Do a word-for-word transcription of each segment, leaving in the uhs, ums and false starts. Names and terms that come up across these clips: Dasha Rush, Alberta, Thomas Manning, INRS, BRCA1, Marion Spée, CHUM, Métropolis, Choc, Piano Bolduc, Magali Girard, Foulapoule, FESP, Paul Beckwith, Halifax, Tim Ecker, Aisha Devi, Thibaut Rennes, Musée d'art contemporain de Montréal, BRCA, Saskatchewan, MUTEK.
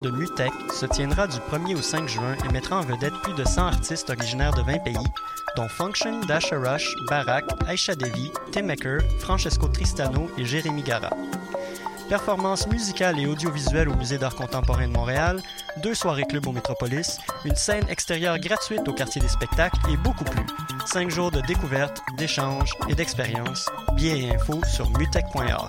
de MUTEK se tiendra du premier au cinq juin et mettra en vedette plus de cent artistes originaires de vingt pays, dont Function, Dasha Rush, Barak, Aisha Devi, Tim Ecker, Francesco Tristano et Jérémy Gara. Performances musicales et audiovisuelles au Musée d'art contemporain de Montréal, deux soirées club au Métropolis, une scène extérieure gratuite au quartier des spectacles et beaucoup plus. Cinq jours de découvertes, d'échanges et d'expériences. Billets et infos sur mutek point org.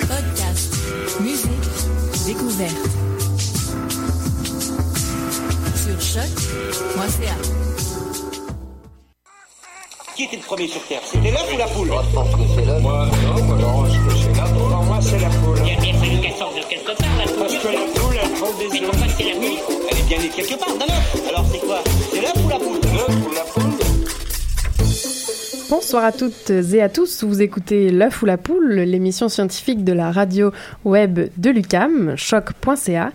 Podcast, musique, découverte. Sur choc point c a. Qui était le premier sur Terre ? C'était l'œuf ou la poule ? Moi, je pense que c'est l'œuf. Moi, non, moi, non, je pense que c'est l'œuf. Pour moi, c'est la poule. Il y a bien fallu qu'elle sorte de quelque part, la poule. Parce que la poule, elle prend des œufs. Mais pourquoi c'est la nuit ? Elle est bien née quelque part, d'un œuf. Alors, c'est quoi ? C'est l'œuf ou la poule ? L'œuf ou la poule ? Bonsoir à toutes et à tous, vous écoutez L'œuf ou la poule, l'émission scientifique de la radio web de l'U Q A M, choc point c a.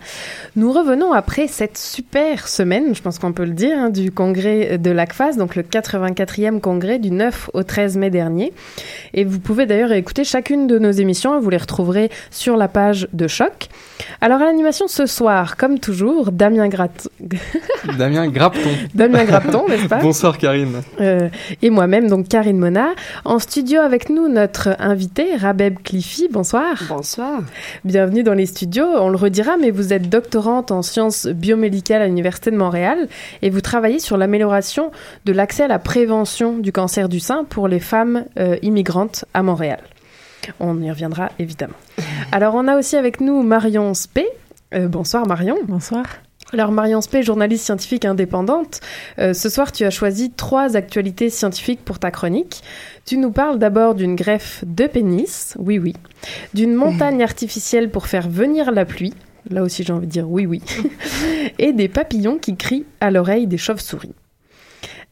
Nous revenons après cette super semaine, je pense qu'on peut le dire, hein, du congrès de l'A C F A S, donc le quatre-vingt-quatrième congrès du neuf au treize mai dernier. Et vous pouvez d'ailleurs écouter chacune de nos émissions, vous les retrouverez sur la page de Choc. Alors à l'animation ce soir, comme toujours, Damien Graton. Damien Grapton. Damien Grapton, n'est-ce pas ? Bonsoir Karine. Euh, et moi-même, donc Karine. Mona. En studio avec nous, notre invitée, Rabeb Klifi. Bonsoir. Bonsoir. Bienvenue dans les studios. On le redira, mais vous êtes doctorante en sciences biomédicales à l'Université de Montréal et vous travaillez sur l'amélioration de l'accès à la prévention du cancer du sein pour les femmes euh, immigrantes à Montréal. On y reviendra, évidemment. Alors, on a aussi avec nous Marion Spée. Euh, bonsoir, Marion. Bonsoir. Alors Marion Spée, journaliste scientifique indépendante, euh, ce soir tu as choisi trois actualités scientifiques pour ta chronique. Tu nous parles d'abord d'une greffe de pénis, oui oui, d'une montagne artificielle pour faire venir la pluie, là aussi j'ai envie de dire oui oui, et des papillons qui crient à l'oreille des chauves-souris.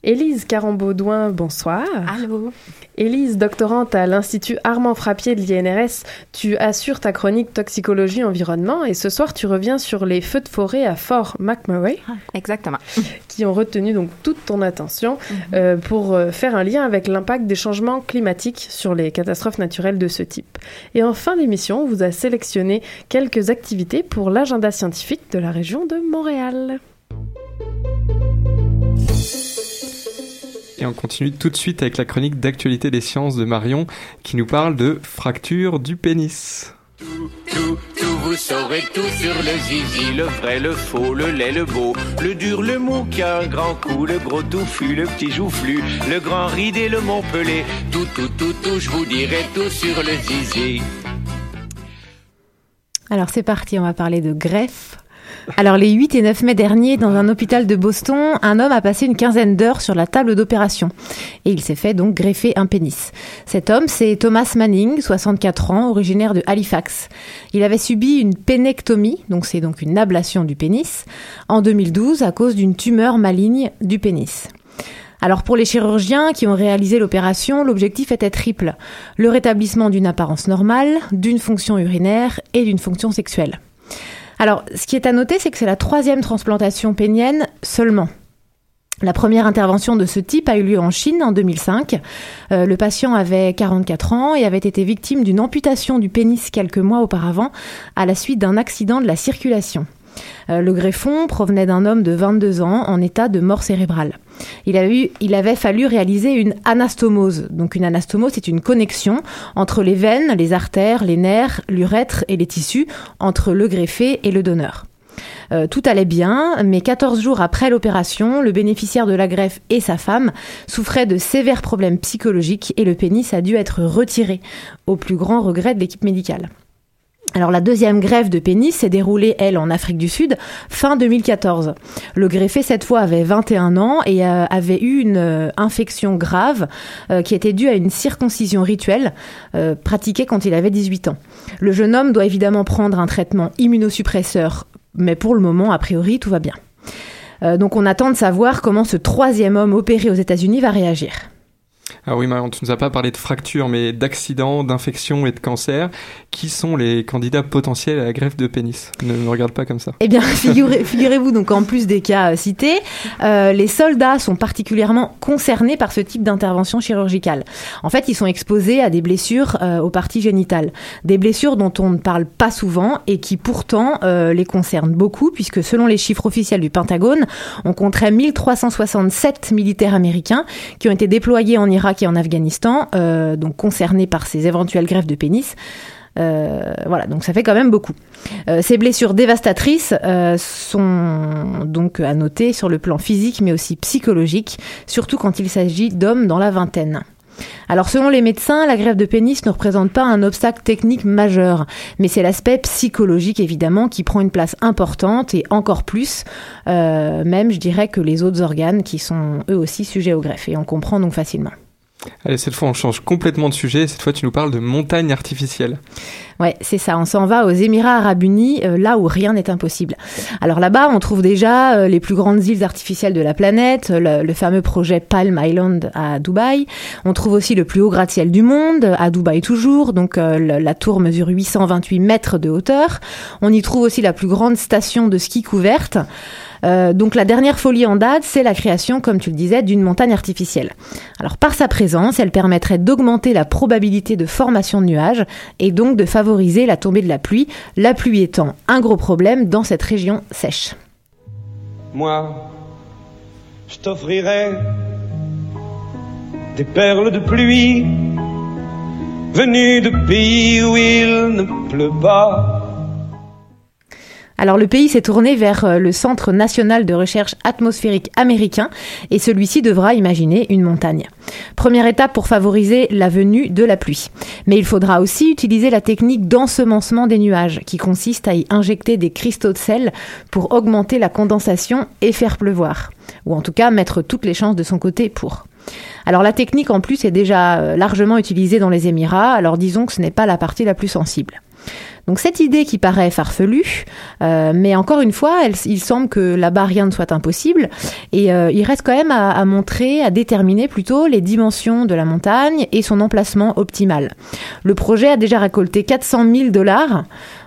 Élise Caron-Baudouin, bonsoir. Allô. Élise, doctorante à l'Institut Armand Frappier de l'I N R S, tu assures ta chronique toxicologie-environnement et ce soir, tu reviens sur les feux de forêt à Fort McMurray. Ah, exactement. Qui ont retenu donc toute ton attention mm-hmm. euh, pour faire un lien avec l'impact des changements climatiques sur les catastrophes naturelles de ce type. Et en fin d'émission, on vous a sélectionné quelques activités pour l'agenda scientifique de la région de Montréal. Et on continue tout de suite avec la chronique d'actualité des sciences de Marion qui nous parle de fracture du pénis. Tout, tout, tout, vous saurez tout sur le zizi, le vrai, le faux, le laid, le beau, le dur, le mou, qu'un grand coup, le gros touffu, le petit joufflu, le grand ridé, le montpelé. Tout, tout, tout, tout, je vous dirai tout sur le zizi. Alors c'est parti, on va parler de greffe. Alors, les huit et neuf mai derniers, dans un hôpital de Boston, un homme a passé une quinzaine d'heures sur la table d'opération. Et il s'est fait donc greffer un pénis. Cet homme, c'est Thomas Manning, soixante-quatre ans, originaire de Halifax. Il avait subi une pénectomie, donc c'est donc une ablation du pénis, en deux mille douze à cause d'une tumeur maligne du pénis. Alors pour les chirurgiens qui ont réalisé l'opération, l'objectif était triple. Le rétablissement d'une apparence normale, d'une fonction urinaire et d'une fonction sexuelle. Alors, ce qui est à noter, c'est que c'est la troisième transplantation pénienne seulement. La première intervention de ce type a eu lieu en Chine en deux mille cinq. Euh, le patient avait quarante-quatre ans et avait été victime d'une amputation du pénis quelques mois auparavant à la suite d'un accident de la circulation. Euh, le greffon provenait d'un homme de vingt-deux ans en état de mort cérébrale. Il a eu, il avait fallu réaliser une anastomose. Donc une anastomose, c'est une connexion entre les veines, les artères, les nerfs, l'urètre et les tissus, entre le greffé et le donneur. Euh, tout allait bien, mais quatorze jours après l'opération, le bénéficiaire de la greffe et sa femme souffraient de sévères problèmes psychologiques et le pénis a dû être retiré, au plus grand regret de l'équipe médicale. Alors la deuxième greffe de pénis s'est déroulée, elle, en Afrique du Sud, fin deux mille quatorze. Le greffé, cette fois, avait vingt et un ans et euh, avait eu une euh, infection grave euh, qui était due à une circoncision rituelle euh, pratiquée quand il avait dix-huit ans. Le jeune homme doit évidemment prendre un traitement immunosuppresseur, mais pour le moment, a priori, tout va bien. Euh, donc on attend de savoir comment ce troisième homme opéré aux États-Unis va réagir. Ah oui, Marion, tu ne nous as pas parlé de fractures, mais d'accidents, d'infections et de cancers. Qui sont les candidats potentiels à la greffe de pénis ? Ne me regarde pas comme ça. Eh bien, figurez, figurez-vous, donc en plus des cas cités, euh, les soldats sont particulièrement concernés par ce type d'intervention chirurgicale. En fait, ils sont exposés à des blessures euh, aux parties génitales. Des blessures dont on ne parle pas souvent et qui pourtant euh, les concernent beaucoup, puisque selon les chiffres officiels du Pentagone, on compterait mille trois cent soixante-sept militaires américains qui ont été déployés en Irak et en Afghanistan, euh, donc concernés par ces éventuelles greffes de pénis. Euh, voilà, donc ça fait quand même beaucoup. Euh, ces blessures dévastatrices euh, sont donc à noter sur le plan physique, mais aussi psychologique, surtout quand il s'agit d'hommes dans la vingtaine. Alors selon les médecins, la greffe de pénis ne représente pas un obstacle technique majeur, mais c'est l'aspect psychologique évidemment qui prend une place importante et encore plus, euh, même je dirais que les autres organes qui sont eux aussi sujets aux greffes, et on comprend donc facilement. Allez, cette fois on change complètement de sujet, cette fois tu nous parles de montagnes artificielles. Ouais, c'est ça, on s'en va aux Émirats Arabes Unis, euh, là où rien n'est impossible. Alors là-bas, on trouve déjà euh, les plus grandes îles artificielles de la planète, le, le fameux projet Palm Island à Dubaï. On trouve aussi le plus haut gratte-ciel du monde, à Dubaï toujours, donc euh, le, la tour mesure huit cent vingt-huit mètres de hauteur. On y trouve aussi la plus grande station de ski couverte. Euh, donc la dernière folie en date, c'est la création, comme tu le disais, d'une montagne artificielle. Alors par sa présence, elle permettrait d'augmenter la probabilité de formation de nuages et donc de favoriser la tombée de la pluie, la pluie étant un gros problème dans cette région sèche. Moi, je t'offrirai des perles de pluie venues de pays où il ne pleut pas. Alors le pays s'est tourné vers le Centre national de recherche atmosphérique américain et celui-ci devra imaginer une montagne. Première étape pour favoriser la venue de la pluie. Mais il faudra aussi utiliser la technique d'ensemencement des nuages qui consiste à y injecter des cristaux de sel pour augmenter la condensation et faire pleuvoir. Ou en tout cas mettre toutes les chances de son côté pour. Alors la technique en plus est déjà largement utilisée dans les Émirats, alors disons que ce n'est pas la partie la plus sensible. Donc cette idée qui paraît farfelue, euh, mais encore une fois, elle, il semble que là-bas rien ne soit impossible, et euh, il reste quand même à, à montrer, à déterminer plutôt les dimensions de la montagne et son emplacement optimal. Le projet a déjà récolté quatre cent mille dollars,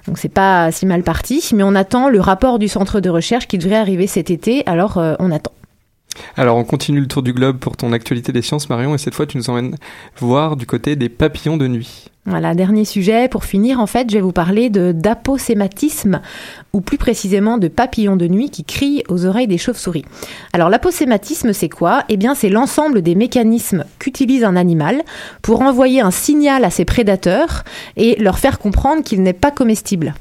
donc c'est pas si mal parti, mais on attend le rapport du centre de recherche qui devrait arriver cet été, alors euh, on attend. Alors on continue le tour du globe pour ton actualité des sciences, Marion, et cette fois tu nous emmènes voir du côté des papillons de nuit. Voilà, dernier sujet. Pour finir, en fait, je vais vous parler de, d'aposématisme, ou plus précisément de papillons de nuit qui crient aux oreilles des chauves-souris. Alors, l'aposématisme, c'est quoi ? Eh bien, c'est l'ensemble des mécanismes qu'utilise un animal pour envoyer un signal à ses prédateurs et leur faire comprendre qu'il n'est pas comestible.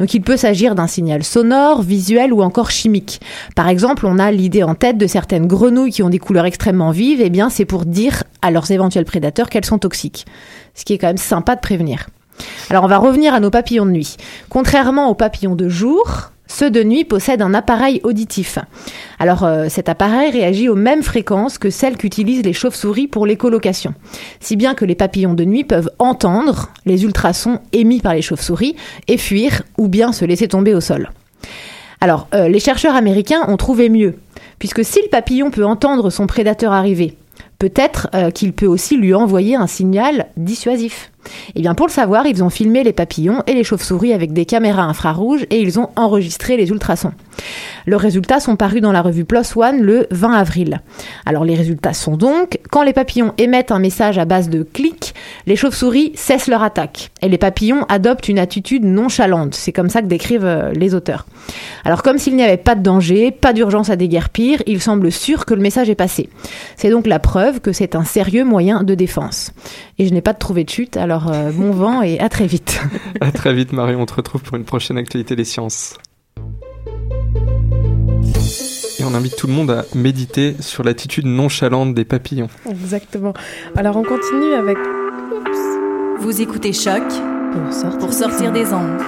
Donc il peut s'agir d'un signal sonore, visuel ou encore chimique. Par exemple, on a l'idée en tête de certaines grenouilles qui ont des couleurs extrêmement vives, et bien c'est pour dire à leurs éventuels prédateurs qu'elles sont toxiques. Ce qui est quand même sympa de prévenir. Alors on va revenir à nos papillons de nuit. Contrairement aux papillons de jour, ceux de nuit possèdent un appareil auditif. Alors euh, cet appareil réagit aux mêmes fréquences que celles qu'utilisent les chauves-souris pour l'écholocation. Si bien que les papillons de nuit peuvent entendre les ultrasons émis par les chauves-souris et fuir ou bien se laisser tomber au sol. Alors euh, les chercheurs américains ont trouvé mieux, puisque si le papillon peut entendre son prédateur arriver, peut-être euh, qu'il peut aussi lui envoyer un signal dissuasif. Et bien pour le savoir, ils ont filmé les papillons et les chauves-souris avec des caméras infrarouges et ils ont enregistré les ultrasons. Leurs résultats sont parus dans la revue PLOS ONE le vingt avril. Alors les résultats sont donc, quand les papillons émettent un message à base de clics, les chauves-souris cessent leur attaque et les papillons adoptent une attitude nonchalante. C'est comme ça que décrivent les auteurs. Alors comme s'il n'y avait pas de danger, pas d'urgence à déguerpir, il semble sûr que le message est passé. C'est donc la preuve que c'est un sérieux moyen de défense. Et je n'ai pas trouvé de chute, alors Euh, bon vent et à très vite. À très vite Marion, on te retrouve pour une prochaine actualité des sciences. Et on invite tout le monde à méditer sur l'attitude nonchalante des papillons. Exactement. Alors on continue avec... Oups. Vous écoutez Choc Pour sortir, pour sortir des ondes.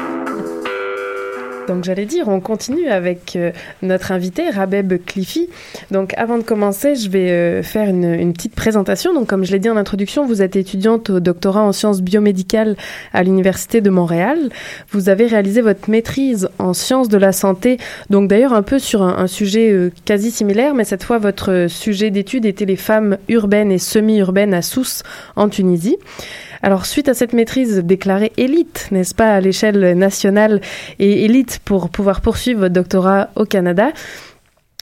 Donc j'allais dire, on continue avec euh, notre invitée, Rabeb Klifi. Donc avant de commencer, je vais euh, faire une, une petite présentation. Donc comme je l'ai dit en introduction, vous êtes étudiante au doctorat en sciences biomédicales à l'Université de Montréal. Vous avez réalisé votre maîtrise en sciences de la santé, donc d'ailleurs un peu sur un, un sujet euh, quasi similaire, mais cette fois votre sujet d'étude était les femmes urbaines et semi-urbaines à Sousse, en Tunisie. Alors, suite à cette maîtrise déclarée élite, n'est-ce pas, à l'échelle nationale et élite pour pouvoir poursuivre votre doctorat au Canada,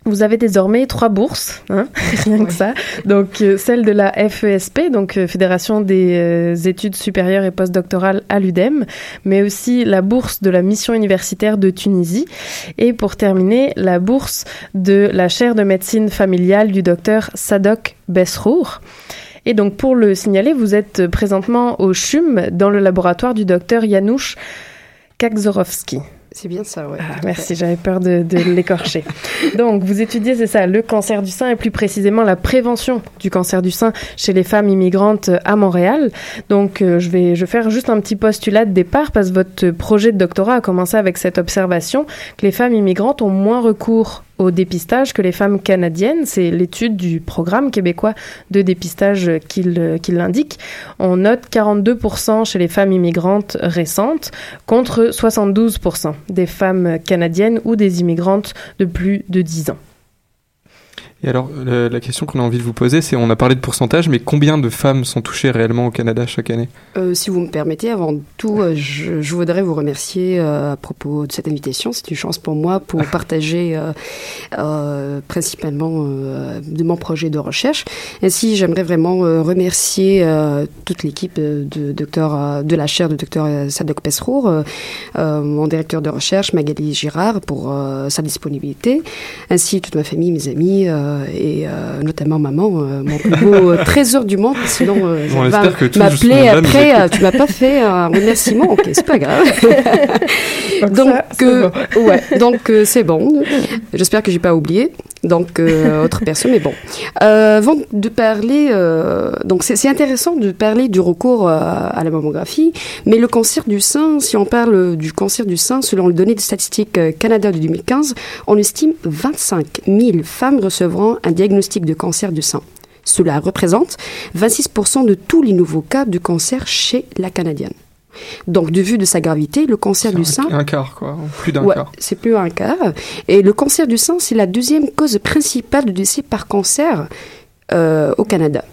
vous avez désormais trois bourses, hein, rien que ça. Donc, euh, celle de la F E S P, donc euh, Fédération des euh, études supérieures et postdoctorales à l'U D E M, mais aussi la bourse de la mission universitaire de Tunisie. Et pour terminer, la bourse de la chaire de médecine familiale du docteur Sadok Besrour. Et donc, pour le signaler, vous êtes présentement au C H U M, dans le laboratoire du docteur Janusz Kakzorovski. C'est bien ça, oui. Ah, merci, j'avais peur de, de l'écorcher. Donc, vous étudiez, c'est ça, le cancer du sein et plus précisément la prévention du cancer du sein chez les femmes immigrantes à Montréal. Donc, euh, je, vais, je vais faire juste un petit postulat de départ parce que votre projet de doctorat a commencé avec cette observation que les femmes immigrantes ont moins recours au dépistage que les femmes canadiennes. C'est l'étude du programme québécois de dépistage qui l'indique. On note quarante-deux pour cent chez les femmes immigrantes récentes contre soixante-douze pour cent des femmes canadiennes ou des immigrantes de plus de dix ans. Et alors, le, la question qu'on a envie de vous poser, c'est, on a parlé de pourcentage, mais combien de femmes sont touchées réellement au Canada chaque année ? euh, Si vous me permettez, avant tout, euh, je, je voudrais vous remercier euh, à propos de cette invitation. C'est une chance pour moi pour partager euh, euh, principalement euh, de mon projet de recherche. Ainsi, j'aimerais vraiment euh, remercier euh, toute l'équipe de, de, docteur, de la chaire de docteur Sadok Besrour, euh, euh, mon directeur de recherche, Magali Girard, pour euh, sa disponibilité, ainsi toute ma famille, mes amis, euh, et euh, notamment maman, euh, mon plus beau euh, trésor du monde, sinon euh, bon, elle va m'appeler après, euh, tu m'as pas fait un remerciement, ok, c'est pas grave. donc, donc, ça, c'est euh, bon. ouais, donc euh, c'est bon, j'espère que j'ai pas oublié, donc euh, autre personne, mais bon. Euh, avant de parler, euh, donc c'est, c'est intéressant de parler du recours euh, à la mammographie, mais le cancer du sein, si on parle du cancer du sein, selon les données de Statistique Canada de deux mille quinze, on estime vingt-cinq mille femmes recevront un diagnostic de cancer du sein. Cela représente vingt-six pour cent de tous les nouveaux cas de cancer chez la Canadienne. Donc, de vue de sa gravité, le cancer c'est du un, sein... un quart, quoi. Plus d'un ouais, quart. C'est plus un quart. Et le cancer du sein, c'est la deuxième cause principale de décès par cancer euh, au Canada.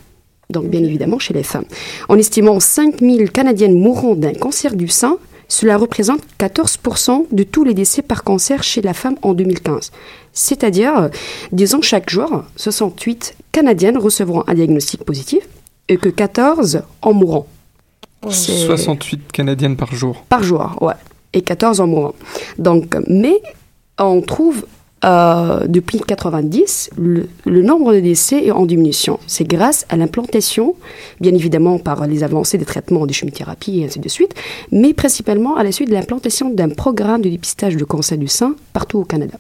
Donc, bien évidemment, chez les femmes. En estimant cinq mille Canadiennes mourant d'un cancer du sein, cela représente quatorze pour cent de tous les décès par cancer chez la femme en deux mille quinze. C'est-à-dire, disons chaque jour, soixante-huit Canadiennes recevront un diagnostic positif et que quatorze en mourront. C'est soixante-huit Canadiennes par jour. Par jour, ouais. Et quatorze en mourront. Donc, mais on trouve euh, depuis quatre-vingt-dix le, le nombre de décès est en diminution. C'est grâce à l'implantation, bien évidemment par les avancées des traitements de chimiothérapie et ainsi de suite, mais principalement à la suite de l'implantation d'un programme de dépistage de cancer du sein partout au Canada.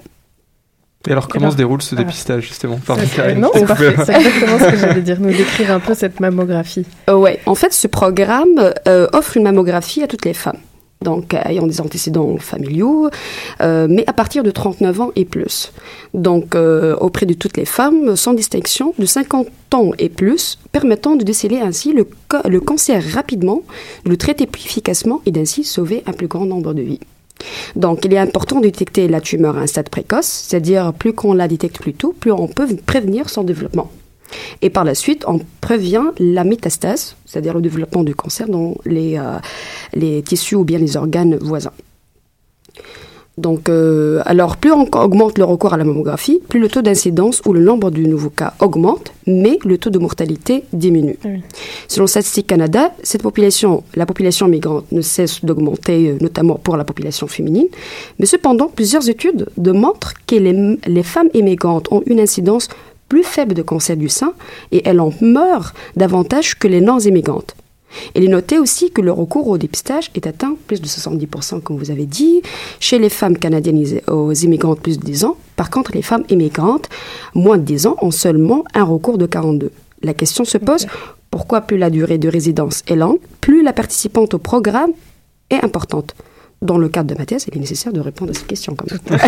Et alors, comment alors, se déroule ce dépistage, ah, justement par ça, Karine, non, c'est parfait, c'est exactement ce que j'allais dire, nous décrire un peu cette mammographie. Euh, oui, en fait, ce programme euh, offre une mammographie à toutes les femmes, donc ayant des antécédents familiaux, euh, mais à partir de trente-neuf ans et plus. Donc, euh, auprès de toutes les femmes, sans distinction, de cinquante ans et plus, permettant de déceler ainsi le, ca- le cancer rapidement, le traiter plus efficacement et d'ainsi sauver un plus grand nombre de vies. Donc, il est important de détecter la tumeur à un stade précoce, c'est-à-dire plus qu'on la détecte plus tôt, plus on peut prévenir son développement. Et par la suite, on prévient la métastase, c'est-à-dire le développement du cancer dans les, euh, les tissus ou bien les organes voisins. Donc, euh, alors, plus on augmente le recours à la mammographie, plus le taux d'incidence ou le nombre de nouveaux cas augmente, mais le taux de mortalité diminue. Oui. Selon Statistique Canada, cette population, la population migrante ne cesse d'augmenter, notamment pour la population féminine. Mais cependant, plusieurs études démontrent que les, les femmes immigrantes ont une incidence plus faible de cancer du sein et elles en meurent davantage que les non-immigrantes. Il est noté aussi que le recours au dépistage est atteint plus de soixante-dix pour cent, comme vous avez dit, chez les femmes canadiennes et aux immigrantes plus de dix ans. Par contre, les femmes immigrantes moins de dix ans ont seulement un recours de quarante-deux. La question se pose, okay. Pourquoi plus la durée de résidence est longue, plus la participante au programme et importante. Dans le cadre de ma thèse, il est nécessaire de répondre à ces questions quand même.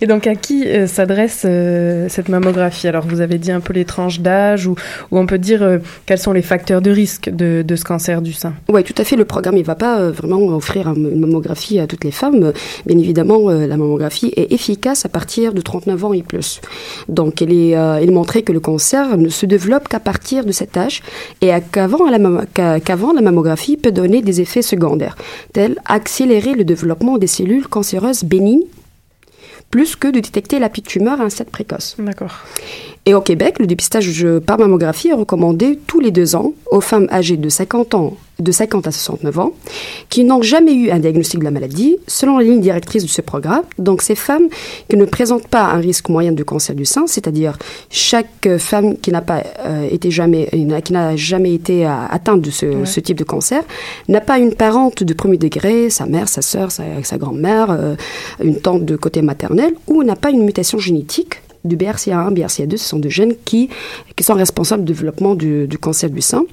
Et donc, à qui euh, s'adresse euh, cette mammographie ? Alors, vous avez dit un peu les tranches d'âge, ou, ou on peut dire euh, quels sont les facteurs de risque de, de ce cancer du sein ? Oui, tout à fait. Le programme, il ne va pas euh, vraiment offrir une mammographie à toutes les femmes. Bien évidemment, euh, la mammographie est efficace à partir de trente-neuf ans et plus. Donc, elle est, euh, il montrait que le cancer ne se développe qu'à partir de cet âge, et à, qu'avant, la mam- qu'à, qu'avant, la mammographie peut donner des effets secondaires, tels accélérer le développement des cellules cancéreuses bénignes, plus que de détecter la petite tumeur à un stade précoce. D'accord. Et au Québec, le dépistage par mammographie est recommandé tous les deux ans aux femmes âgées de cinquante ans, de cinquante à soixante-neuf ans, qui n'ont jamais eu un diagnostic de la maladie, selon les lignes directrices de ce programme. Donc, ces femmes qui ne présentent pas un risque moyen de cancer du sein, c'est-à-dire chaque femme qui n'a pas euh, été jamais, qui n'a jamais été euh, atteinte de ce, ouais. ce type de cancer, n'a pas une parente de premier degré, sa mère, sa sœur, sa, sa grand-mère, euh, une tante de côté maternel, ou n'a pas une mutation génétique du B R C A un, B R C A deux, ce sont des gènes qui, qui sont responsables du développement du, du cancer du sein.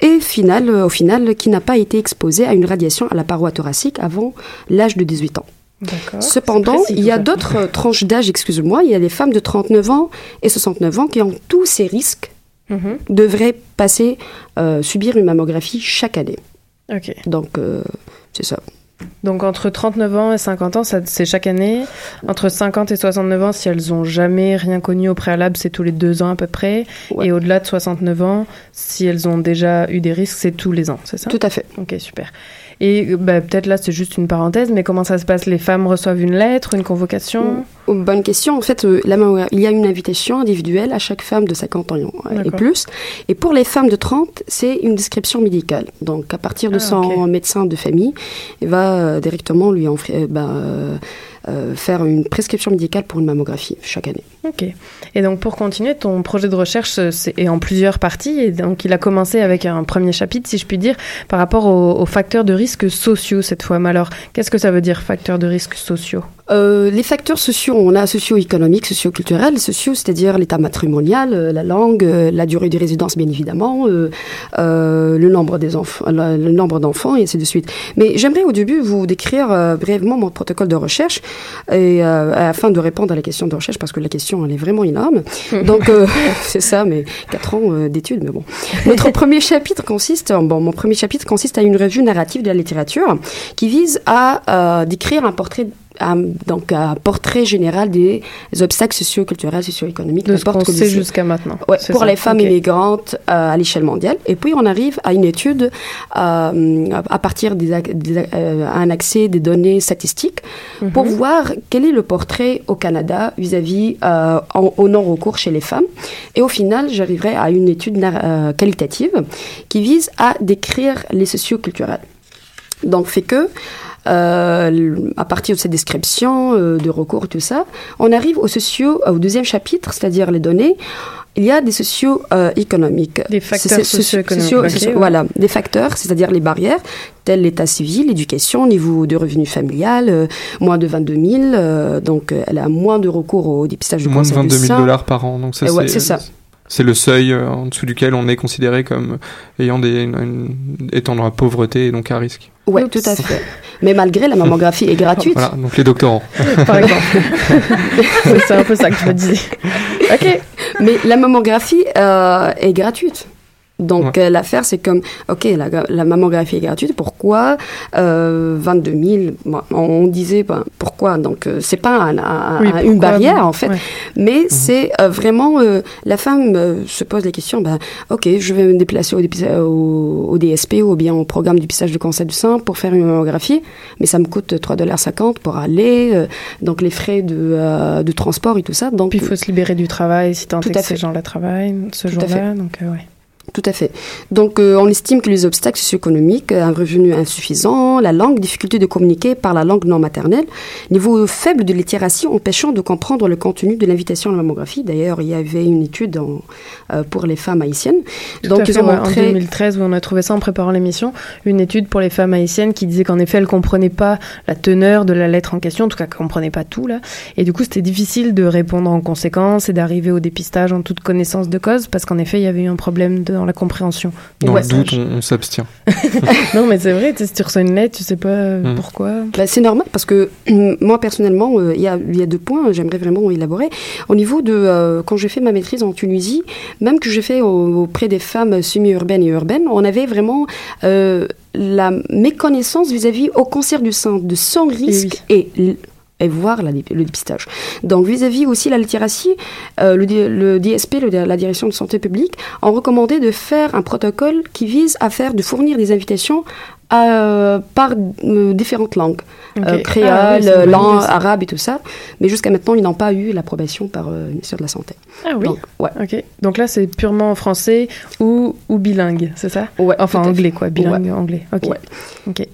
Et final, au final, qui n'a pas été exposé à une radiation à la paroi thoracique avant l'âge de dix-huit ans. D'accord. Cependant, précis, il y a ça. d'autres tranches d'âge, excusez-moi, il y a les femmes de trente-neuf ans et soixante-neuf ans qui ont tous ces risques, mm-hmm. devraient passer, euh, subir une mammographie chaque année. Okay. Donc, euh, c'est ça. Donc, entre trente-neuf ans et cinquante ans, ça, c'est chaque année. Entre cinquante et soixante-neuf ans, si elles n'ont jamais rien connu au préalable, c'est tous les deux ans à peu près. Ouais. Et au-delà de soixante-neuf ans, si elles ont déjà eu des risques, c'est tous les ans, c'est ça ? Tout à fait. Ok, super. Et bah, peut-être là, c'est juste une parenthèse, mais comment ça se passe ? Les femmes reçoivent une lettre, une convocation ? Bonne question. En fait, euh, la mammographie, il y a une invitation individuelle à chaque femme de cinquante ans et D'accord. plus. Et pour les femmes de trente, c'est une description médicale. Donc, à partir de ah, son okay. médecin de famille, il va euh, directement lui enfri- euh, bah, euh, faire une prescription médicale pour une mammographie chaque année. Ok. Et donc, pour continuer, ton projet de recherche c'est, est en plusieurs parties. Et donc, il a commencé avec un premier chapitre, si je puis dire, par rapport aux, aux facteurs de risque sociaux cette fois. Mais alors, qu'est-ce que ça veut dire, facteurs de risque sociaux ? Euh, les facteurs sociaux, on a socio-économiques, socio-culturels, sociaux, c'est-à-dire l'état matrimonial, euh, la langue, euh, la durée de résidence, bien évidemment, euh, euh, le nombre des enf- le, le nombre d'enfants, et ainsi de suite. Mais j'aimerais au début vous décrire euh, brièvement mon protocole de recherche, et, euh, afin de répondre à la question de recherche, parce que la question, elle est vraiment énorme. Donc, euh, c'est ça, mais quatre ans euh, d'études, mais bon. Notre premier chapitre consiste, bon, mon premier chapitre consiste à une revue narrative de la littérature qui vise à euh, décrire un portrait Un, donc un portrait général des obstacles socio-culturels, socio-économiques. De ce qu'on sait jusqu'à maintenant. Ouais, pour ça. les femmes okay. immigrantes euh, à l'échelle mondiale. Et puis, on arrive à une étude euh, à partir des, des, euh, à un accès des données statistiques mm-hmm. pour voir quel est le portrait au Canada vis-à-vis euh, en, au non-recours chez les femmes. Et au final, j'arriverai à une étude nar- euh, qualitative qui vise à décrire les socio-culturels. Donc, fait que Euh, à partir de cette description euh, de recours, tout ça, on arrive au, socio, euh, au deuxième chapitre, c'est-à-dire les données. Il y a des socio-économiques. Euh, des facteurs socio-économiques. Okay, socio- ouais. Voilà, des facteurs, c'est-à-dire les barrières, tels l'état civil, l'éducation, niveau de revenu familial, euh, moins de vingt-deux mille, euh, donc euh, elle a moins de recours au dépistage du cancer du sein. Moins de vingt-deux mille dollars par an, donc ça c'est... Ouais, c'est ça. C'est le seuil en dessous duquel on est considéré comme ayant des, une, étant dans la pauvreté et donc à risque. Oui, tout à fait. Mais malgré, la mammographie est gratuite. Voilà, donc les doctorants. Par exemple. C'est un peu ça que je me disais. OK. Mais la mammographie euh, est gratuite. Donc, ouais. euh, l'affaire, c'est comme, OK, la, la mammographie est gratuite, pourquoi euh, vingt-deux mille, bon, on, on disait, ben, pourquoi ? Donc, euh, c'est pas un, un, oui, un, une barrière, ben, en fait, ouais. mais mm-hmm. c'est euh, vraiment, euh, la femme euh, se pose la question, ben, OK, je vais me déplacer au, au, au D S P ou bien au programme du dépistage du cancer du sein pour faire une mammographie, mais ça me coûte trois dollars cinquante pour aller, euh, donc les frais de, euh, de transport et tout ça. Donc, puis, il faut euh, se libérer du travail si tant est que ces gens-là travaillent ce tout jour-là, donc, euh, ouais. Tout à fait. Donc, euh, on estime que les obstacles socio-économiques, un revenu insuffisant, la langue, difficulté de communiquer par la langue non maternelle, niveau faible de littératie empêchant de comprendre le contenu de l'invitation à la mammographie. D'ailleurs, il y avait une étude en, euh, pour les femmes haïtiennes. Tout Donc, à ils fait, ont ouais, montré... En deux mille treize, où on a trouvé ça en préparant l'émission, une étude pour les femmes haïtiennes qui disait qu'en effet, elles ne comprenaient pas la teneur de la lettre en question, en tout cas, elles ne comprenaient pas tout, là. Et du coup, c'était difficile de répondre en conséquence et d'arriver au dépistage en toute connaissance de cause, parce qu'en effet, il y avait eu un problème de dans la compréhension. Dans le doute, on, on s'abstient. Non, mais c'est vrai, si tu reçois une lettre, tu sais pas mm. pourquoi. Bah, c'est normal, parce que moi, personnellement, il euh, y, a, y a deux points, j'aimerais vraiment élaborer. Au niveau de, euh, quand j'ai fait ma maîtrise en Tunisie, même que j'ai fait auprès des femmes semi-urbaines et urbaines, on avait vraiment... Euh, la méconnaissance vis-à-vis au cancer du sein, de sans risque et, oui. et, et voir la, le dépistage. Donc vis-à-vis aussi la littératie, euh, le, le D S P, le, la Direction de Santé Publique, ont recommandé de faire un protocole qui vise à faire, de fournir des invitations à, par euh, différentes langues, okay. euh, créole, ah, oui, langue, arabe et tout ça. Mais jusqu'à maintenant, ils n'ont pas eu l'approbation par euh, le ministère de la Santé. Ah oui. Donc, ouais. Ok. Donc là, c'est purement français ou, ou bilingue, c'est ça ? Ouais. Enfin anglais, quoi. Bilingue, ouais. anglais. Ok. Ouais. Ok.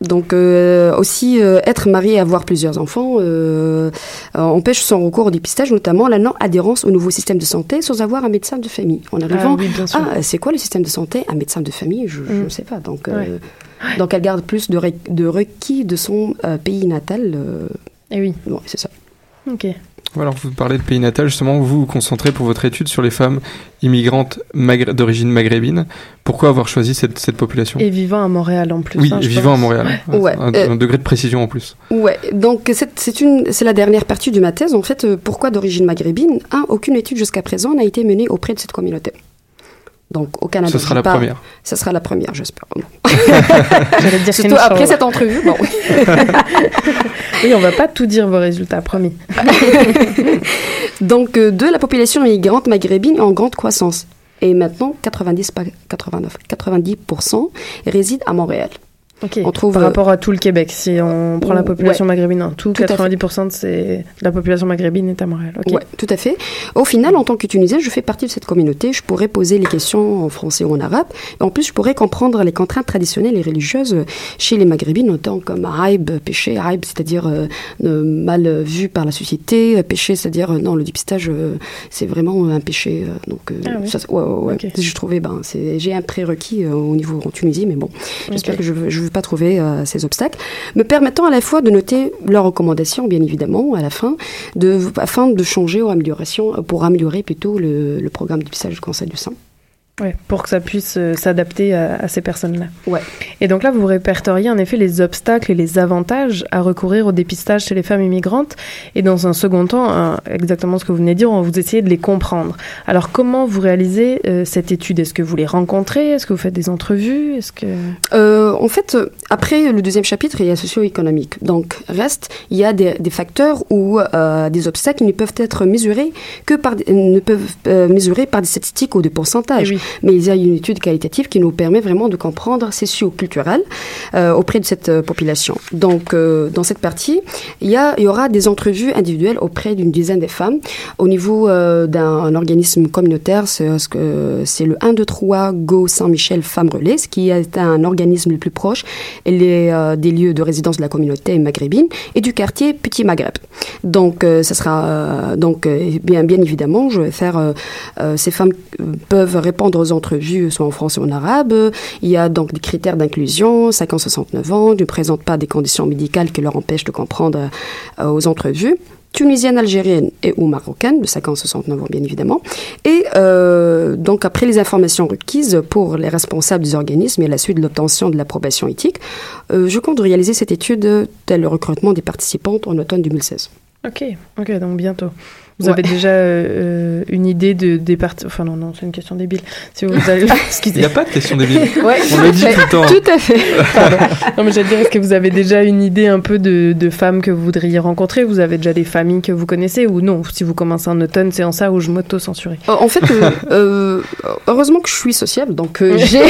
Donc euh, aussi euh, être marié et avoir plusieurs enfants euh, euh, empêche son recours au dépistage, notamment la non-adhérence au nouveau système de santé sans avoir un médecin de famille. En arrivant, ah, oui, ah c'est quoi le système de santé ? Un médecin de famille, je ne mm. sais pas. Donc, ouais. euh, ouais. donc elle garde plus de, ré- de requis de son euh, pays natal. Euh... Et oui, bon, c'est ça. Ok. Alors vous parlez de pays natal, justement, vous vous concentrez pour votre étude sur les femmes immigrantes maghré- d'origine maghrébine. Pourquoi avoir choisi cette, cette population ? Et vivant à Montréal en plus. Oui, hein, vivant à Montréal. Ouais. Un, euh, un degré de précision en plus. Ouais. Donc c'est, c'est, une, c'est la dernière partie de ma thèse. En fait, pourquoi d'origine maghrébine ? Un, aucune étude jusqu'à présent n'a été menée auprès de cette communauté. Donc au Canada. Ce sera la pas, première. Ce sera la première, j'espère. J'allais dire surtout après cette entrevue. Bon. Oui, on ne va pas tout dire vos résultats, promis. Donc euh, de la population immigrante maghrébine en grande croissance. Et maintenant, quatre-vingt-dix, pas quatre-vingt-neuf, quatre-vingt-dix pour cent résident à Montréal. Okay. On trouve, par rapport à tout le Québec, si on prend la population ouais, maghrébine, hein, tout, tout quatre-vingt-dix pour cent de la population maghrébine est à Montréal. Okay. Oui, tout à fait. Au final, en tant que Tunisien, je fais partie de cette communauté. Je pourrais poser les questions en français ou en arabe. Et en plus, je pourrais comprendre les contraintes traditionnelles et religieuses chez les maghrébines, notamment comme aïb, péché, aïb, c'est-à-dire euh, mal vu par la société, péché, c'est-à-dire euh, non, le dépistage, euh, c'est vraiment un péché. Euh, donc, euh, ah, oui. ça, ouais, ouais, ouais. Okay. Je trouvais, ben, c'est, j'ai un prérequis euh, au niveau en Tunisie, mais bon, j'espère okay. que je je pas trouver euh, ces obstacles, me permettant à la fois de noter leurs recommandations, bien évidemment, à la fin, de, afin de changer ou amélioration, pour améliorer plutôt le, le programme de dépistage du cancer du sein. Ouais, pour que ça puisse euh, s'adapter à, à ces personnes-là. Ouais. Et donc là, vous répertoriez en effet les obstacles et les avantages à recourir au dépistage chez les femmes immigrantes. Et dans un second temps, hein, exactement ce que vous venez de dire, on vous essayez de les comprendre. Alors comment vous réalisez euh, cette étude ? Est-ce que vous les rencontrez ? Est-ce que vous faites des entrevues ? Est-ce que... euh, en fait, après le deuxième chapitre, il y a socio-économique. Donc reste, il y a des, des facteurs ou euh, des obstacles qui ne peuvent être mesurés que par ne peuvent euh, mesurer par des statistiques ou des pourcentages. Oui. Mais il y a une étude qualitative qui nous permet vraiment de comprendre ces socio-culturels euh, auprès de cette euh, population. Donc, euh, dans cette partie, il y, a, il y aura des entrevues individuelles auprès d'une dizaine de femmes. Au niveau euh, d'un organisme communautaire, c'est, ce que, c'est le un, deux, trois Go Saint-Michel Femmes Relais, ce qui est un organisme le plus proche et les, euh, des lieux de résidence de la communauté maghrébine et du quartier Petit Maghreb. Donc, euh, ça sera euh, donc euh, bien, bien évidemment, je vais faire. Euh, euh, ces femmes peuvent répondre aux entrevues, soit en français ou en arabe. Il y a donc des critères d'inclusion, cinquante à soixante-neuf ans, ne présentent pas des conditions médicales qui leur empêchent de comprendre euh, aux entrevues. Tunisienne, algérienne et ou marocaine, de cinquante à soixante-neuf ans bien évidemment. Et euh, donc après les informations requises pour les responsables des organismes et à la suite de l'obtention de l'approbation éthique, euh, je compte réaliser cette étude tel le recrutement des participantes en automne deux mille seize. Ok, ok, donc bientôt. Vous ouais. avez déjà euh, une idée de, des parties... Enfin non, non, c'est une question débile. Si vous avez... Il n'y a pas de question débile. Ouais, on l'a dit tout le temps. Tout à fait. Pardon. Non, mais j'allais dire, est-ce que vous avez déjà une idée un peu de, de femmes que vous voudriez rencontrer ? Vous avez déjà des familles que vous connaissez ou non ? Si vous commencez en automne, c'est en ça où je m'auto-censurais. Euh, en fait, euh, euh, heureusement que je suis sociable, donc euh, j'ai...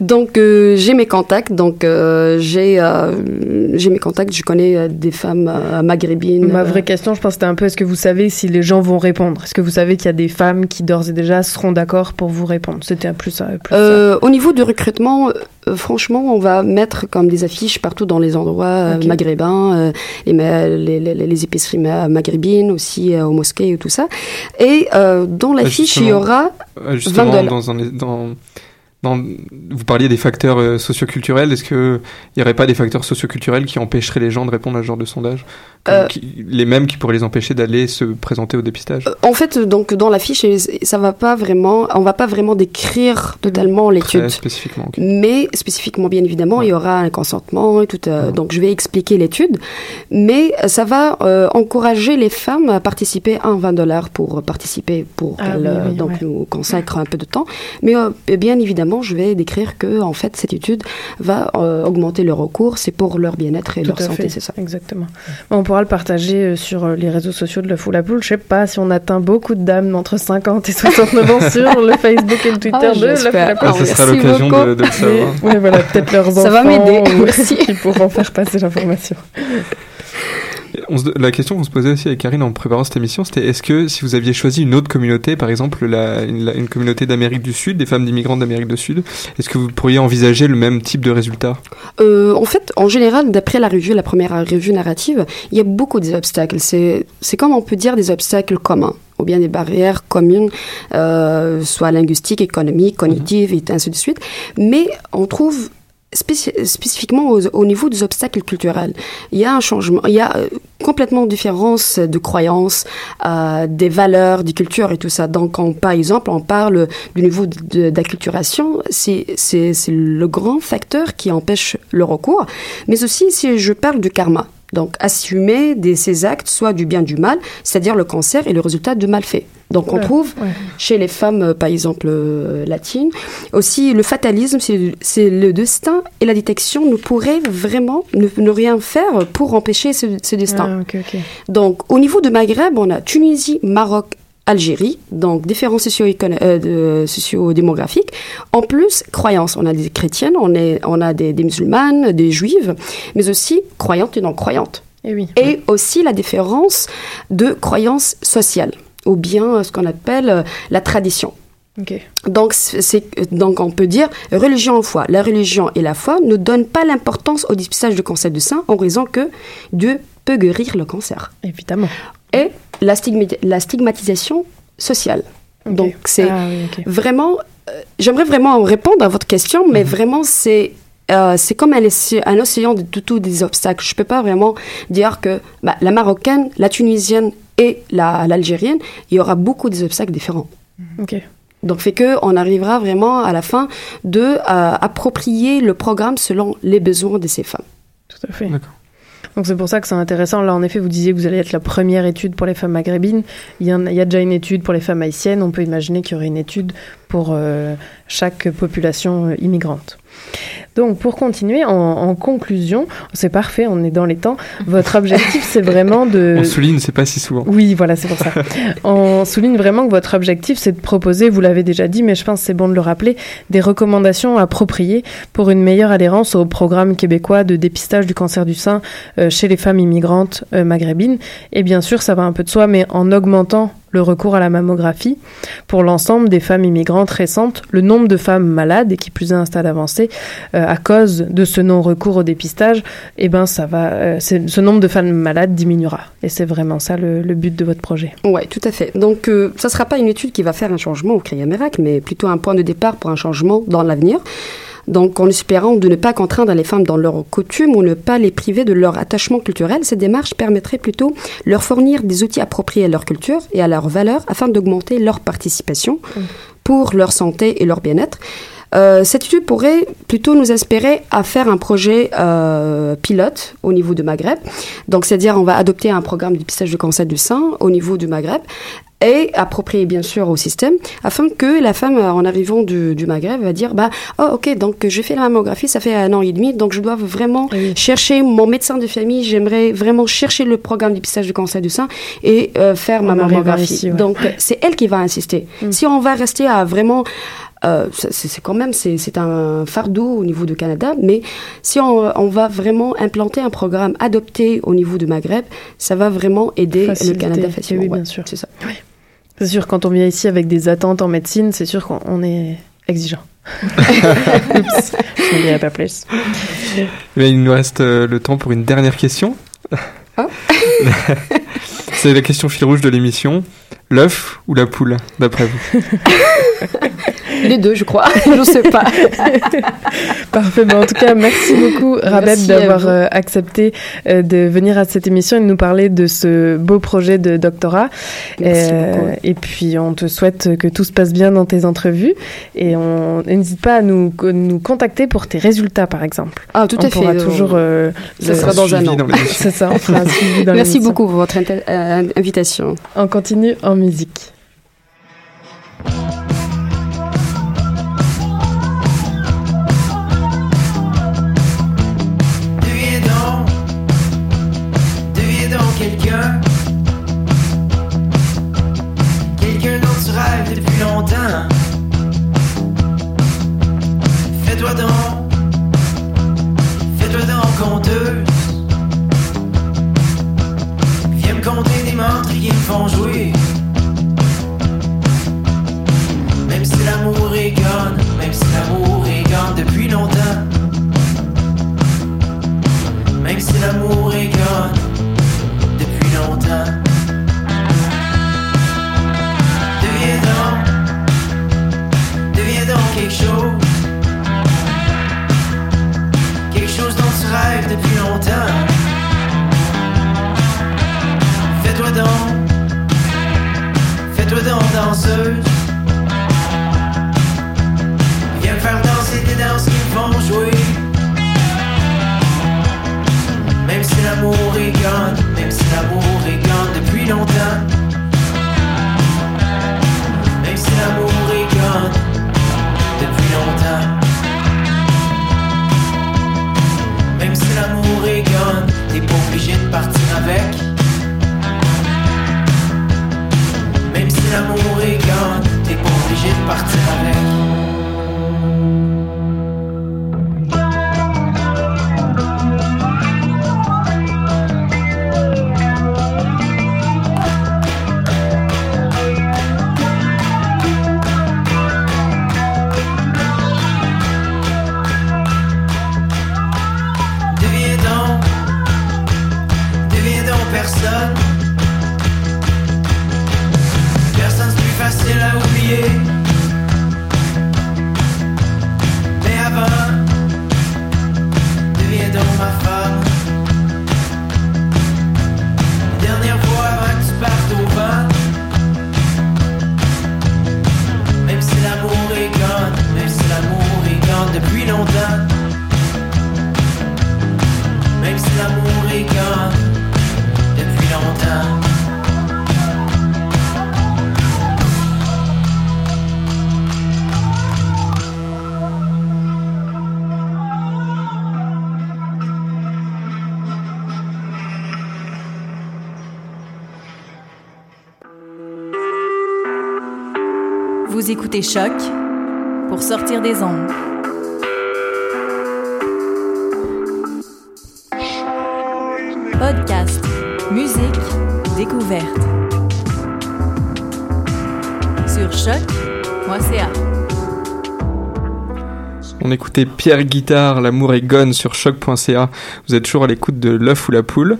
donc euh, j'ai mes contacts, donc euh, j'ai, euh, j'ai mes contacts, je connais euh, des femmes euh, maghrébines. Ma vraie euh... question, je pense que c'était un peu... Est-ce que vous savez si les gens vont répondre ? Est-ce que vous savez qu'il y a des femmes qui d'ores et déjà seront d'accord pour vous répondre ? C'était plus ça. Plus euh, ça. Au niveau du recrutement, euh, franchement, on va mettre comme des affiches partout dans les endroits okay. euh, maghrébins, euh, les, les, les, les épiceries maghrébines aussi, euh, aux mosquées et tout ça. Et euh, dans l'affiche, il y aura vingt dollars. Dans un, dans... Dans, vous parliez des facteurs euh, socioculturels. Est-ce qu'il n'y aurait pas des facteurs socioculturels qui empêcheraient les gens de répondre à ce genre de sondage, comme, euh, qui, les mêmes qui pourraient les empêcher d'aller se présenter au dépistage? En fait, donc, dans la fiche, ça va pas vraiment, on ne va pas vraiment décrire totalement l'étude. Très spécifiquement. Okay. Mais spécifiquement, bien évidemment, ouais. Il y aura un consentement. Et tout, euh, ouais. Donc, je vais expliquer l'étude. Mais ça va euh, encourager les femmes à participer à vingt dollars pour participer, pour ah, qu'elles oui, oui, donc, ouais. nous consacrent un peu de temps. Mais euh, bien évidemment, je vais décrire que en fait cette étude va euh, augmenter leur recours, c'est pour leur bien-être et tout leur santé, fait. C'est ça. Exactement. On pourra le partager sur les réseaux sociaux de la Foulapoule. Je sais pas si on atteint beaucoup de dames entre cinquante et soixante-neuf ans sur le Facebook et le Twitter ah, de la Foulapoule. Ah, ça sera l'occasion de, de le savoir. Oui, voilà, peut-être leurs enfants. Ça va m'aider. Merci. Ils pourront faire passer l'information. On se, la question qu'on se posait aussi avec Karine en préparant cette émission, c'était est-ce que si vous aviez choisi une autre communauté, par exemple la, une, la, une communauté d'Amérique du Sud, des femmes d'immigrantes d'Amérique du Sud, est-ce que vous pourriez envisager le même type de résultat ? euh, En fait, en général, d'après la revue, la première revue narrative, il y a beaucoup d'obstacles. C'est, c'est comme on peut dire des obstacles communs, ou bien des barrières communes, euh, soit linguistiques, économiques, cognitives, et ainsi de suite. Mais on trouve... Spécif- spécifiquement au, au niveau des obstacles culturels. Il y a un changement, il y a euh, complètement différence de croyances, euh, des valeurs, des cultures et tout ça. Donc, on, par exemple, on parle du niveau de, de, d'acculturation, c'est, c'est, c'est le grand facteur qui empêche le recours. Mais aussi, si je parle du karma, donc assumer des, ces actes, soit du bien, du mal, c'est-à-dire le cancer et le résultat de mal fait. Donc, on trouve ouais, ouais. chez les femmes, par exemple, euh, latines, aussi le fatalisme, c'est, c'est le destin et la détection ne pourrait vraiment ne, ne rien faire pour empêcher ce, ce destin. Ah, okay, okay. Donc, au niveau de Maghreb, on a Tunisie, Maroc, Algérie, donc différences euh, socio-démographiques. En plus, croyances. On a des chrétiennes, on, est, on a des, des musulmanes, des juives, mais aussi croyantes et non-croyantes. Et, oui, et oui. aussi la différence de croyances sociales, ou bien ce qu'on appelle la tradition. Okay. Donc, c'est, donc, on peut dire religion ou foi. La religion et la foi ne donnent pas l'importance au dépistage du cancer du sein en raison que Dieu peut guérir le cancer. Évidemment. Et la, stigma- la stigmatisation sociale. Okay. Donc, c'est ah, oui, okay. vraiment... Euh, j'aimerais vraiment répondre à votre question, mais mm-hmm. vraiment, c'est... Euh, c'est comme un, un océan de tous des obstacles. Je ne peux pas vraiment dire que bah, la marocaine, la tunisienne et la, l'algérienne, il y aura beaucoup d'obstacles différents. Okay. Donc, fait qu'on arrivera vraiment à la fin de euh, approprier le programme selon les besoins de ces femmes. Tout à fait. D'accord. Donc, c'est pour ça que c'est intéressant. Là, en effet, vous disiez que vous allez être la première étude pour les femmes maghrébines. Il y, en, il y a déjà une étude pour les femmes haïtiennes. On peut imaginer qu'il y aurait une étude pour euh, chaque population euh, immigrante. Donc, pour continuer, en, en conclusion, c'est parfait, on est dans les temps. Votre objectif, c'est vraiment de... On souligne, c'est pas si souvent. Oui, voilà, c'est pour ça. On souligne vraiment que votre objectif, c'est de proposer, vous l'avez déjà dit, mais je pense que c'est bon de le rappeler, des recommandations appropriées pour une meilleure adhérence au programme québécois de dépistage du cancer du sein euh, chez les femmes immigrantes euh, maghrébines. Et bien sûr, ça va un peu de soi, mais en augmentant le recours à la mammographie. Pour l'ensemble des femmes immigrantes récentes, le nombre de femmes malades, et qui plus est à un stade avancé, euh, à cause de ce non-recours au dépistage, eh ben ça va, euh, c'est, ce nombre de femmes malades diminuera. Et c'est vraiment ça le, le but de votre projet. Oui, tout à fait. Donc, euh, ça ne sera pas une étude qui va faire un changement ou créer un miracle, mais plutôt un point de départ pour un changement dans l'avenir. Donc, en espérant de ne pas contraindre les femmes dans leurs coutumes ou ne pas les priver de leur attachement culturel, cette démarche permettrait plutôt leur fournir des outils appropriés à leur culture et à leurs valeurs afin d'augmenter leur participation mmh. pour leur santé et leur bien-être. Euh, cette étude pourrait plutôt nous inspirer à faire un projet euh, pilote au niveau du Maghreb. Donc, c'est-à-dire, on va adopter un programme de dépistage du cancer du sein au niveau du Maghreb et approprié bien sûr au système, afin que la femme, en arrivant du, du Maghreb, va dire bah, « Oh, ok, donc j'ai fait la mammographie, ça fait un an et demi, donc je dois vraiment oui. chercher mon médecin de famille, j'aimerais vraiment chercher le programme de dépistage du cancer du sein et euh, faire on ma mammographie. » Ici, ouais. Donc, c'est elle qui va insister. Mm. Si on va rester à vraiment... Euh, c'est, c'est quand même, c'est, c'est un fardeau au niveau du Canada, mais si on, on va vraiment implanter un programme adopté au niveau du Maghreb, ça va vraiment aider Facilité. le Canada facilement. Oui, bien ouais, sûr. C'est ça. Oui. C'est sûr, quand on vient ici avec des attentes en médecine, c'est sûr qu'on est exigeant. Oups, je ne dirai pas plus. Mais il nous reste le temps pour une dernière question. Oh. C'est la question fil rouge de l'émission. L'œuf ou la poule, d'après vous? Les deux, je crois. Je ne sais pas. Parfait. Bon, en tout cas, merci beaucoup, Rabeb, d'avoir euh, accepté euh, de venir à cette émission et de nous parler de ce beau projet de doctorat. Merci euh, beaucoup. Et puis, on te souhaite que tout se passe bien dans tes entrevues. Et on n'hésite pas à nous, nous contacter pour tes résultats, par exemple. Ah, tout à fait. On pourra toujours... Euh, ça sera dans un an. C'est ça, on fera un suivi dans l'émission. Merci beaucoup pour votre inter- euh, invitation. On continue en musique. Vous écoutez Choc pour sortir des ondes. Podcast, musique, découverte. Sur choc point c a. On écoutait Pierre Guitard, L'amour est gone sur choc point c a. Vous êtes toujours à l'écoute de L'œuf ou la poule.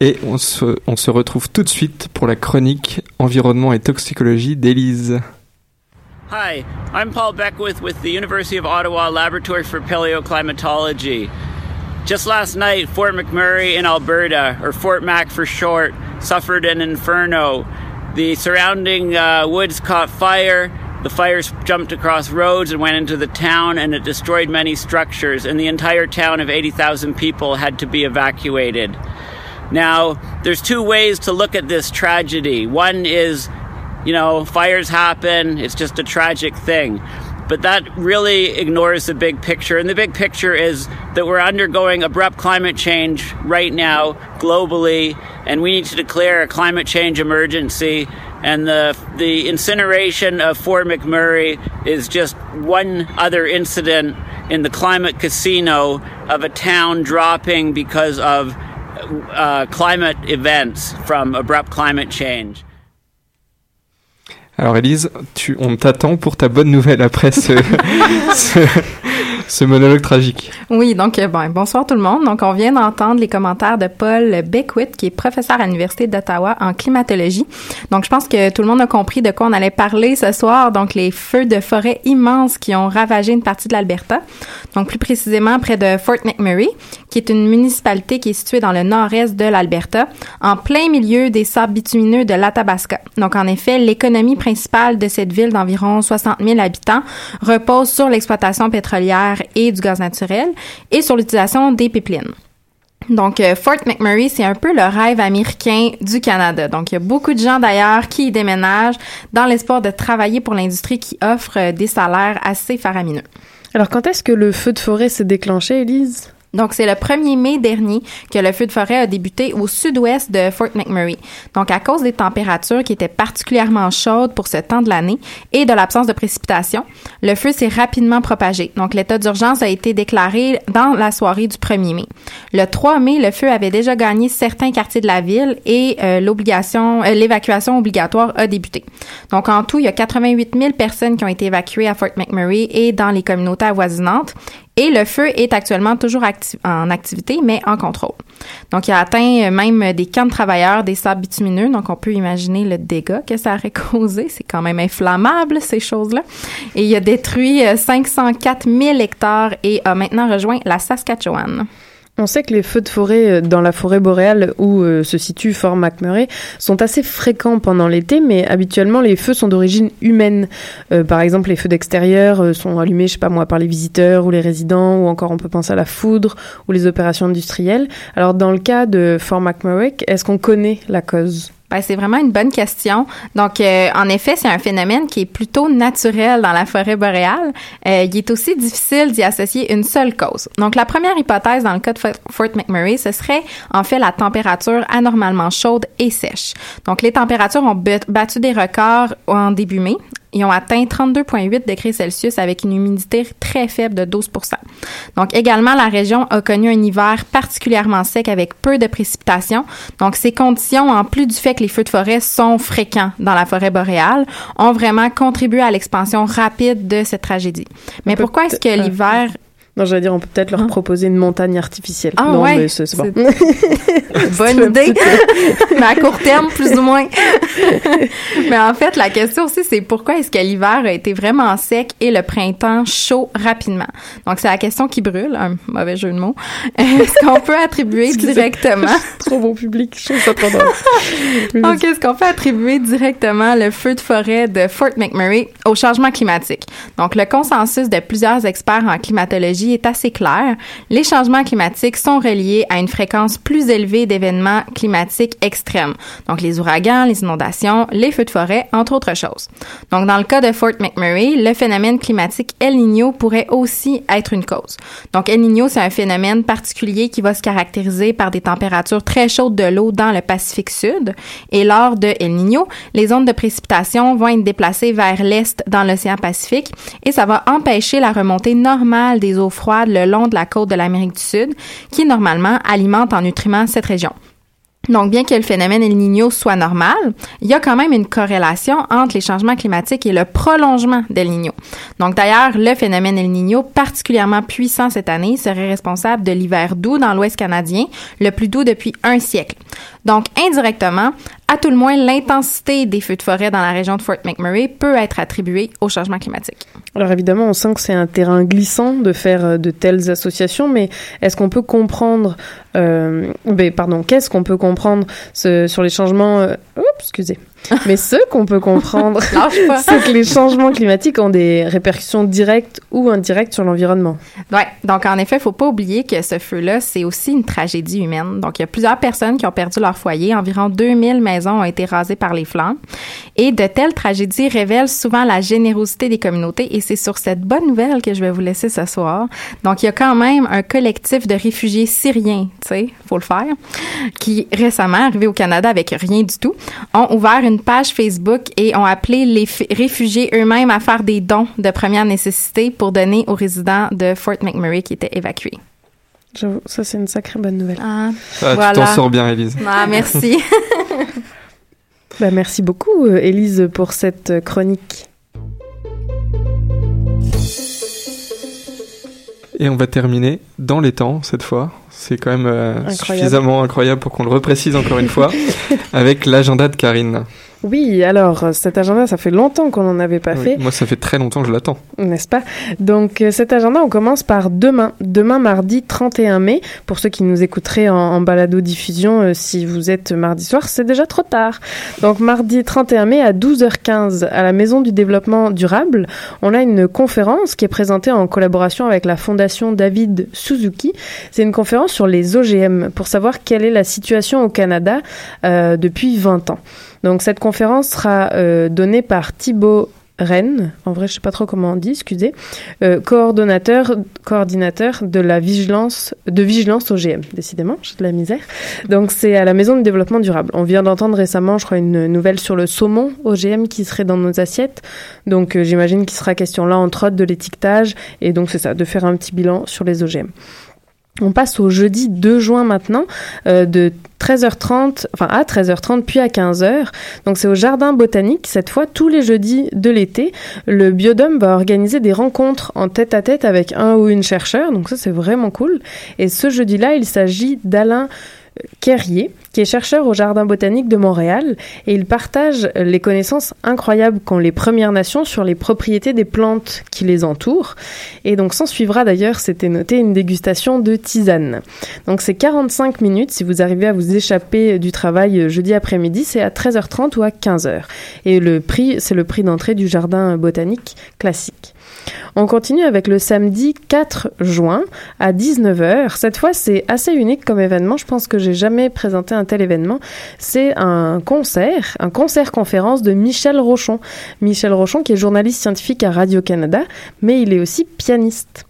Et on se, on se retrouve tout de suite pour la chronique Environnement et toxicologie d'Élise. Hi, I'm Paul Beckwith with the University of Ottawa Laboratory for Paleoclimatology. Just last night, Fort McMurray in Alberta, or Fort Mac for short, suffered an inferno. The surrounding uh, woods caught fire. The fires jumped across roads and went into the town, and it destroyed many structures, and the entire town of eighty thousand people had to be evacuated. Now, there's two ways to look at this tragedy. One is, you know, fires happen, it's just a tragic thing. But that really ignores the big picture. And the big picture is that we're undergoing abrupt climate change right now, globally, and we need to declare a climate change emergency. And the the incineration of Fort McMurray is just one other incident in the climate casino of a town dropping because of uh, climate events from abrupt climate change. Alors Élise, tu, on t'attend pour ta bonne nouvelle après ce, ce, Ce monologue tragique. Oui, donc bon, bonsoir tout le monde. Donc, on vient d'entendre les commentaires de Paul Beckwith, qui est professeur à l'Université d'Ottawa en climatologie. Donc, je pense que tout le monde a compris de quoi on allait parler ce soir. Donc, les feux de forêt immenses qui ont ravagé une partie de l'Alberta. Donc, plus précisément près de Fort McMurray, qui est une municipalité qui est située dans le nord-est de l'Alberta, en plein milieu des sables bitumineux de l'Athabasca. Donc, en effet, l'économie principale de cette ville d'environ soixante mille habitants repose sur l'exploitation pétrolière et du gaz naturel et sur l'utilisation des pipelines. Donc, Fort McMurray, c'est un peu le rêve américain du Canada. Donc, il y a beaucoup de gens d'ailleurs qui y déménagent dans l'espoir de travailler pour l'industrie qui offre des salaires assez faramineux. Alors, quand est-ce que le feu de forêt s'est déclenché, Élise? Donc, c'est le premier mai dernier que le feu de forêt a débuté au sud-ouest de Fort McMurray. Donc, à cause des températures qui étaient particulièrement chaudes pour ce temps de l'année et de l'absence de précipitations, le feu s'est rapidement propagé. Donc, l'état d'urgence a été déclaré dans la soirée du premier mai. Le trois mai, le feu avait déjà gagné certains quartiers de la ville et euh, l'obligation, euh, l'évacuation obligatoire a débuté. Donc, en tout, il y a quatre-vingt-huit mille personnes qui ont été évacuées à Fort McMurray et dans les communautés avoisinantes. Et le feu est actuellement toujours acti- en activité, mais en contrôle. Donc, il a atteint même des camps de travailleurs, des sables bitumineux. Donc, on peut imaginer le dégât que ça aurait causé. C'est quand même inflammable, ces choses-là. Et il a détruit cinq cent quatre mille hectares et a maintenant rejoint la Saskatchewan. On sait que les feux de forêt dans la forêt boréale où euh, se situe Fort McMurray sont assez fréquents pendant l'été, mais habituellement les feux sont d'origine humaine. Euh, par exemple, les feux d'extérieur euh, sont allumés, je sais pas moi, par les visiteurs ou les résidents, ou encore on peut penser à la foudre ou les opérations industrielles. Alors dans le cas de Fort McMurray, est-ce qu'on connaît la cause ? Ben, c'est vraiment une bonne question. Donc, euh, en effet, c'est un phénomène qui est plutôt naturel dans la forêt boréale. Euh, il est aussi difficile d'y associer une seule cause. Donc, la première hypothèse dans le cas de Fort McMurray, ce serait en fait la température anormalement chaude et sèche. Donc, les températures ont battu des records en début mai. Ils ont atteint trente-deux virgule huit degrés Celsius avec une humidité très faible de douze pour cent. Donc, également, la région a connu un hiver particulièrement sec avec peu de précipitations. Donc, ces conditions, en plus du fait que les feux de forêt sont fréquents dans la forêt boréale, ont vraiment contribué à l'expansion rapide de cette tragédie. Mais pourquoi est-ce que l'hiver... Non, j'allais dire, on peut peut-être leur ah. proposer une montagne artificielle. Ah, non, ouais. mais c'est, c'est bon. C'est... Bonne idée, mais à court terme, plus ou moins. Mais en fait, la question aussi, c'est pourquoi est-ce que l'hiver a été vraiment sec et le printemps chaud rapidement? Donc, c'est la question qui brûle, un mauvais jeu de mots. Est-ce qu'on peut attribuer directement... Trop bon public, je trouve ça trop drôle. Donc, est-ce qu'on peut attribuer directement le feu de forêt de Fort McMurray au changement climatique? Donc, le consensus de plusieurs experts en climatologie est assez clair. Les changements climatiques sont reliés à une fréquence plus élevée d'événements climatiques extrêmes. Donc, les ouragans, les inondations, les feux de forêt, entre autres choses. Donc, dans le cas de Fort McMurray, le phénomène climatique El Niño pourrait aussi être une cause. Donc, El Niño, c'est un phénomène particulier qui va se caractériser par des températures très chaudes de l'eau dans le Pacifique Sud. Et lors de El Niño, les zones de précipitation vont être déplacées vers l'est dans l'océan Pacifique et ça va empêcher la remontée normale des eaux froide le long de la côte de l'Amérique du Sud, qui normalement alimente en nutriments cette région. Donc, bien que le phénomène El Niño soit normal, il y a quand même une corrélation entre les changements climatiques et le prolongement d'El Niño. Donc, d'ailleurs, le phénomène El Niño, particulièrement puissant cette année, serait responsable de l'hiver doux dans l'Ouest canadien, le plus doux depuis un siècle. Donc, indirectement, à tout le moins, l'intensité des feux de forêt dans la région de Fort McMurray peut être attribuée au changement climatique. Alors, évidemment, on sent que c'est un terrain glissant de faire de telles associations, mais est-ce qu'on peut comprendre... Euh, ben, pardon, qu'est-ce qu'on peut comprendre Ce, sur les changements... Euh, oups, excusez. Mais ce qu'on peut comprendre, c'est que les changements climatiques ont des répercussions directes ou indirectes sur l'environnement. Oui, donc en effet, il ne faut pas oublier que ce feu-là, c'est aussi une tragédie humaine. Donc, il y a plusieurs personnes qui ont perdu leur foyer. Environ deux mille maisons ont été rasées par les flammes. Et de telles tragédies révèlent souvent la générosité des communautés. Et c'est sur cette bonne nouvelle que je vais vous laisser ce soir. Donc, il y a quand même un collectif de réfugiés syriens, tu sais, il faut le faire, qui récemment, arrivés au Canada avec rien du tout, ont ouvert une page Facebook et ont appelé les f- réfugiés eux-mêmes à faire des dons de première nécessité pour donner aux résidents de Fort McMurray qui étaient évacués. J'avoue, ça c'est une sacrée bonne nouvelle. Ah, ah voilà. Tu t'en sors bien, Élise. Ah, merci. Ben, merci beaucoup, Élise, pour cette chronique. Et on va terminer dans les temps, cette fois. C'est quand même euh, incroyable. suffisamment incroyable pour qu'on le reprécise encore une fois, avec l'agenda de Karine. Oui, alors cet agenda, ça fait longtemps qu'on n'en avait pas oui, fait. Moi, ça fait très longtemps que je l'attends. N'est-ce pas? Donc cet agenda, on commence par demain. Demain, mardi trente et un mai. Pour ceux qui nous écouteraient en, en balado-diffusion, euh, si vous êtes mardi soir, c'est déjà trop tard. Donc mardi trente et un mai à douze heures quinze, à la Maison du Développement Durable, on a une conférence qui est présentée en collaboration avec la Fondation David Suzuki. C'est une conférence sur les O G M, pour savoir quelle est la situation au Canada euh, depuis vingt ans. Donc cette conférence sera euh, donnée par Thibaut Rennes, en vrai je ne sais pas trop comment on dit, excusez, euh, coordonnateur, coordinateur de la vigilance, de vigilance O G M, décidément, j'ai de la misère. Donc c'est à la Maison du Développement Durable. On vient d'entendre récemment, je crois, une nouvelle sur le saumon O G M qui serait dans nos assiettes. Donc euh, j'imagine qu'il sera question là, entre autres, de l'étiquetage, et donc c'est ça, de faire un petit bilan sur les O G M. On passe au jeudi deux juin maintenant, euh, de treize heures trente, enfin à treize heures trente, puis à quinze heures. Donc c'est au Jardin Botanique, cette fois, tous les jeudis de l'été. Le Biodôme va organiser des rencontres en tête-à-tête avec un ou une chercheur, donc ça c'est vraiment cool. Et ce jeudi-là, il s'agit d'Alain Kerrier, qui est chercheur au Jardin Botanique de Montréal, et il partage les connaissances incroyables qu'ont les Premières Nations sur les propriétés des plantes qui les entourent. Et donc s'en suivra d'ailleurs, c'était noté, une dégustation de tisane. Donc c'est quarante-cinq minutes, si vous arrivez à vous échapper du travail jeudi après-midi, c'est à treize heures trente ou à quinze heures. Et le prix, c'est le prix d'entrée du Jardin Botanique classique. On continue avec le samedi quatre juin à dix-neuf heures. Cette fois, c'est assez unique comme événement. Je pense que j'ai jamais présenté un tel événement. C'est un concert, un concert-conférence de Michel Rochon. Michel Rochon qui est journaliste scientifique à Radio-Canada, mais il est aussi pianiste.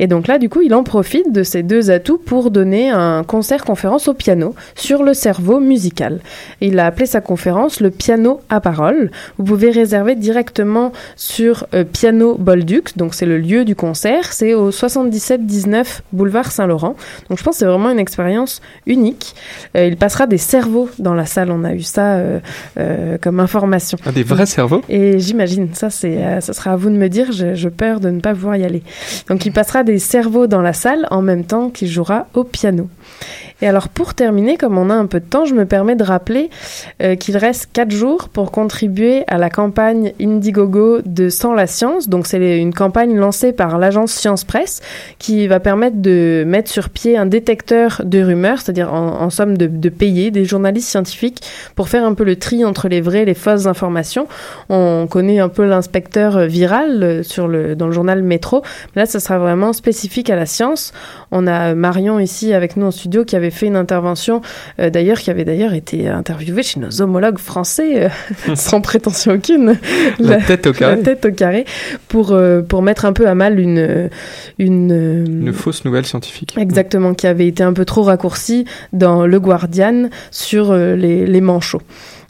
Et donc là, du coup, il en profite de ces deux atouts pour donner un concert-conférence au piano sur le cerveau musical. Il a appelé sa conférence « Le piano à parole ». Vous pouvez réserver directement sur euh, Piano Bolduc, donc c'est le lieu du concert, c'est au soixante-dix-sept dix-neuf boulevard Saint-Laurent. Donc je pense que c'est vraiment une expérience unique. Euh, il passera des cerveaux dans la salle, on a eu ça euh, euh, comme information. Ah, des vrais cerveaux ? Et j'imagine, ça, c'est, euh, ça sera à vous de me dire, j'ai, j'ai peur de ne pas pouvoir y aller. Donc il passera des cerveaux dans la salle en même temps qu'il jouera au piano. Et alors pour terminer, comme on a un peu de temps, je me permets de rappeler euh, qu'il reste quatre jours pour contribuer à la campagne Indiegogo de Sans la science. Donc c'est une campagne lancée par l'agence Science Presse qui va permettre de mettre sur pied un détecteur de rumeurs, c'est-à-dire en, en somme de, de payer des journalistes scientifiques pour faire un peu le tri entre les vraies et les fausses informations. On connaît un peu l'inspecteur Viral sur le, dans le journal Métro. Là, ça sera vraiment spécifique à la science. On a Marion ici avec nous en studio qui avait fait une intervention, euh, d'ailleurs, qui avait d'ailleurs été interviewée chez nos homologues français, euh, sans prétention aucune. La, la, tête au carré. la tête au carré. Pour, euh, pour mettre un peu à mal une... Une, euh, une fausse nouvelle scientifique. Exactement, mmh. qui avait été un peu trop raccourcie dans Le Guardian sur euh, les, les manchots.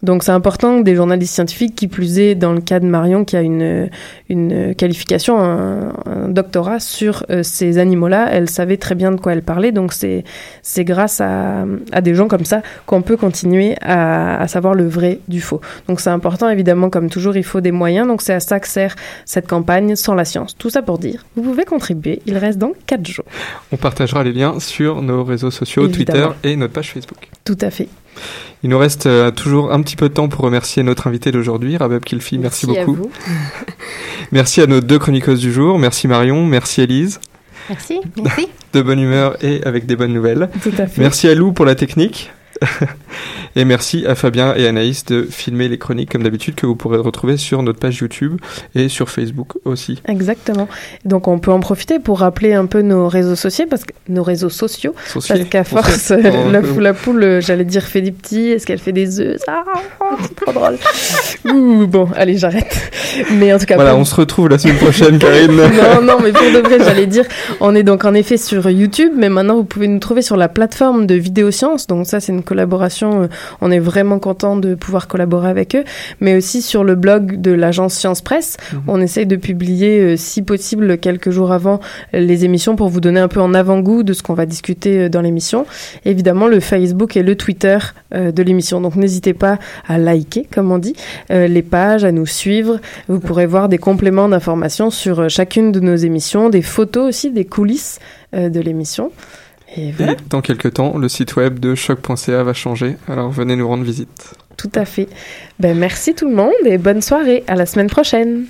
Donc c'est important que des journalistes scientifiques, qui plus est dans le cas de Marion qui a une, une qualification, un, un doctorat sur euh, ces animaux-là, elle savait très bien de quoi elle parlait. Donc c'est, c'est grâce à, à des gens comme ça qu'on peut continuer à, à savoir le vrai du faux. Donc c'est important, évidemment, comme toujours, il faut des moyens. Donc c'est à ça que sert cette campagne Sans la science. Tout ça pour dire, vous pouvez contribuer, il reste donc quatre jours. On partagera les liens sur nos réseaux sociaux, évidemment. Twitter et notre page Facebook. Tout à fait. Il nous reste euh, toujours un petit peu de temps pour remercier notre invité d'aujourd'hui, Rabeb Klifi, merci, merci beaucoup. À vous. Merci à nos deux chroniqueuses du jour, merci Marion, merci Élise. Merci, merci. De bonne humeur et avec des bonnes nouvelles. Tout à fait. Merci à Lou pour la technique. Et merci à Fabien et Anaïs de filmer les chroniques comme d'habitude, que vous pourrez retrouver sur notre page YouTube et sur Facebook aussi. Exactement. Donc on peut en profiter pour rappeler un peu nos réseaux sociaux parce que nos réseaux sociaux Socier, parce qu'à force euh, la Foulapoule, j'allais dire fait des petits, est-ce qu'elle fait des œufs, ah, c'est trop drôle. Ouh, bon, allez, j'arrête. Mais en tout cas voilà, pour... on se retrouve la semaine prochaine, Karine. Non non, mais pour de vrai, j'allais dire, on est donc en effet sur YouTube, mais maintenant vous pouvez nous trouver sur la plateforme de Vidéosciences. Donc ça, c'est une collaboration on est vraiment content de pouvoir collaborer avec eux, mais aussi sur le blog de l'agence Science Presse, mmh. on essaye de publier euh, si possible quelques jours avant les émissions pour vous donner un peu en avant-goût de ce qu'on va discuter euh, dans l'émission. Et évidemment le Facebook et le Twitter euh, de l'émission, donc n'hésitez pas à liker comme on dit, euh, les pages, à nous suivre, vous mmh. pourrez voir des compléments d'informations sur euh, chacune de nos émissions, des photos aussi, des coulisses euh, de l'émission. Et voilà. Et dans quelques temps, le site web de choc point c a va changer, alors venez nous rendre visite. Tout à fait. Ben, merci tout le monde et bonne soirée, à la semaine prochaine.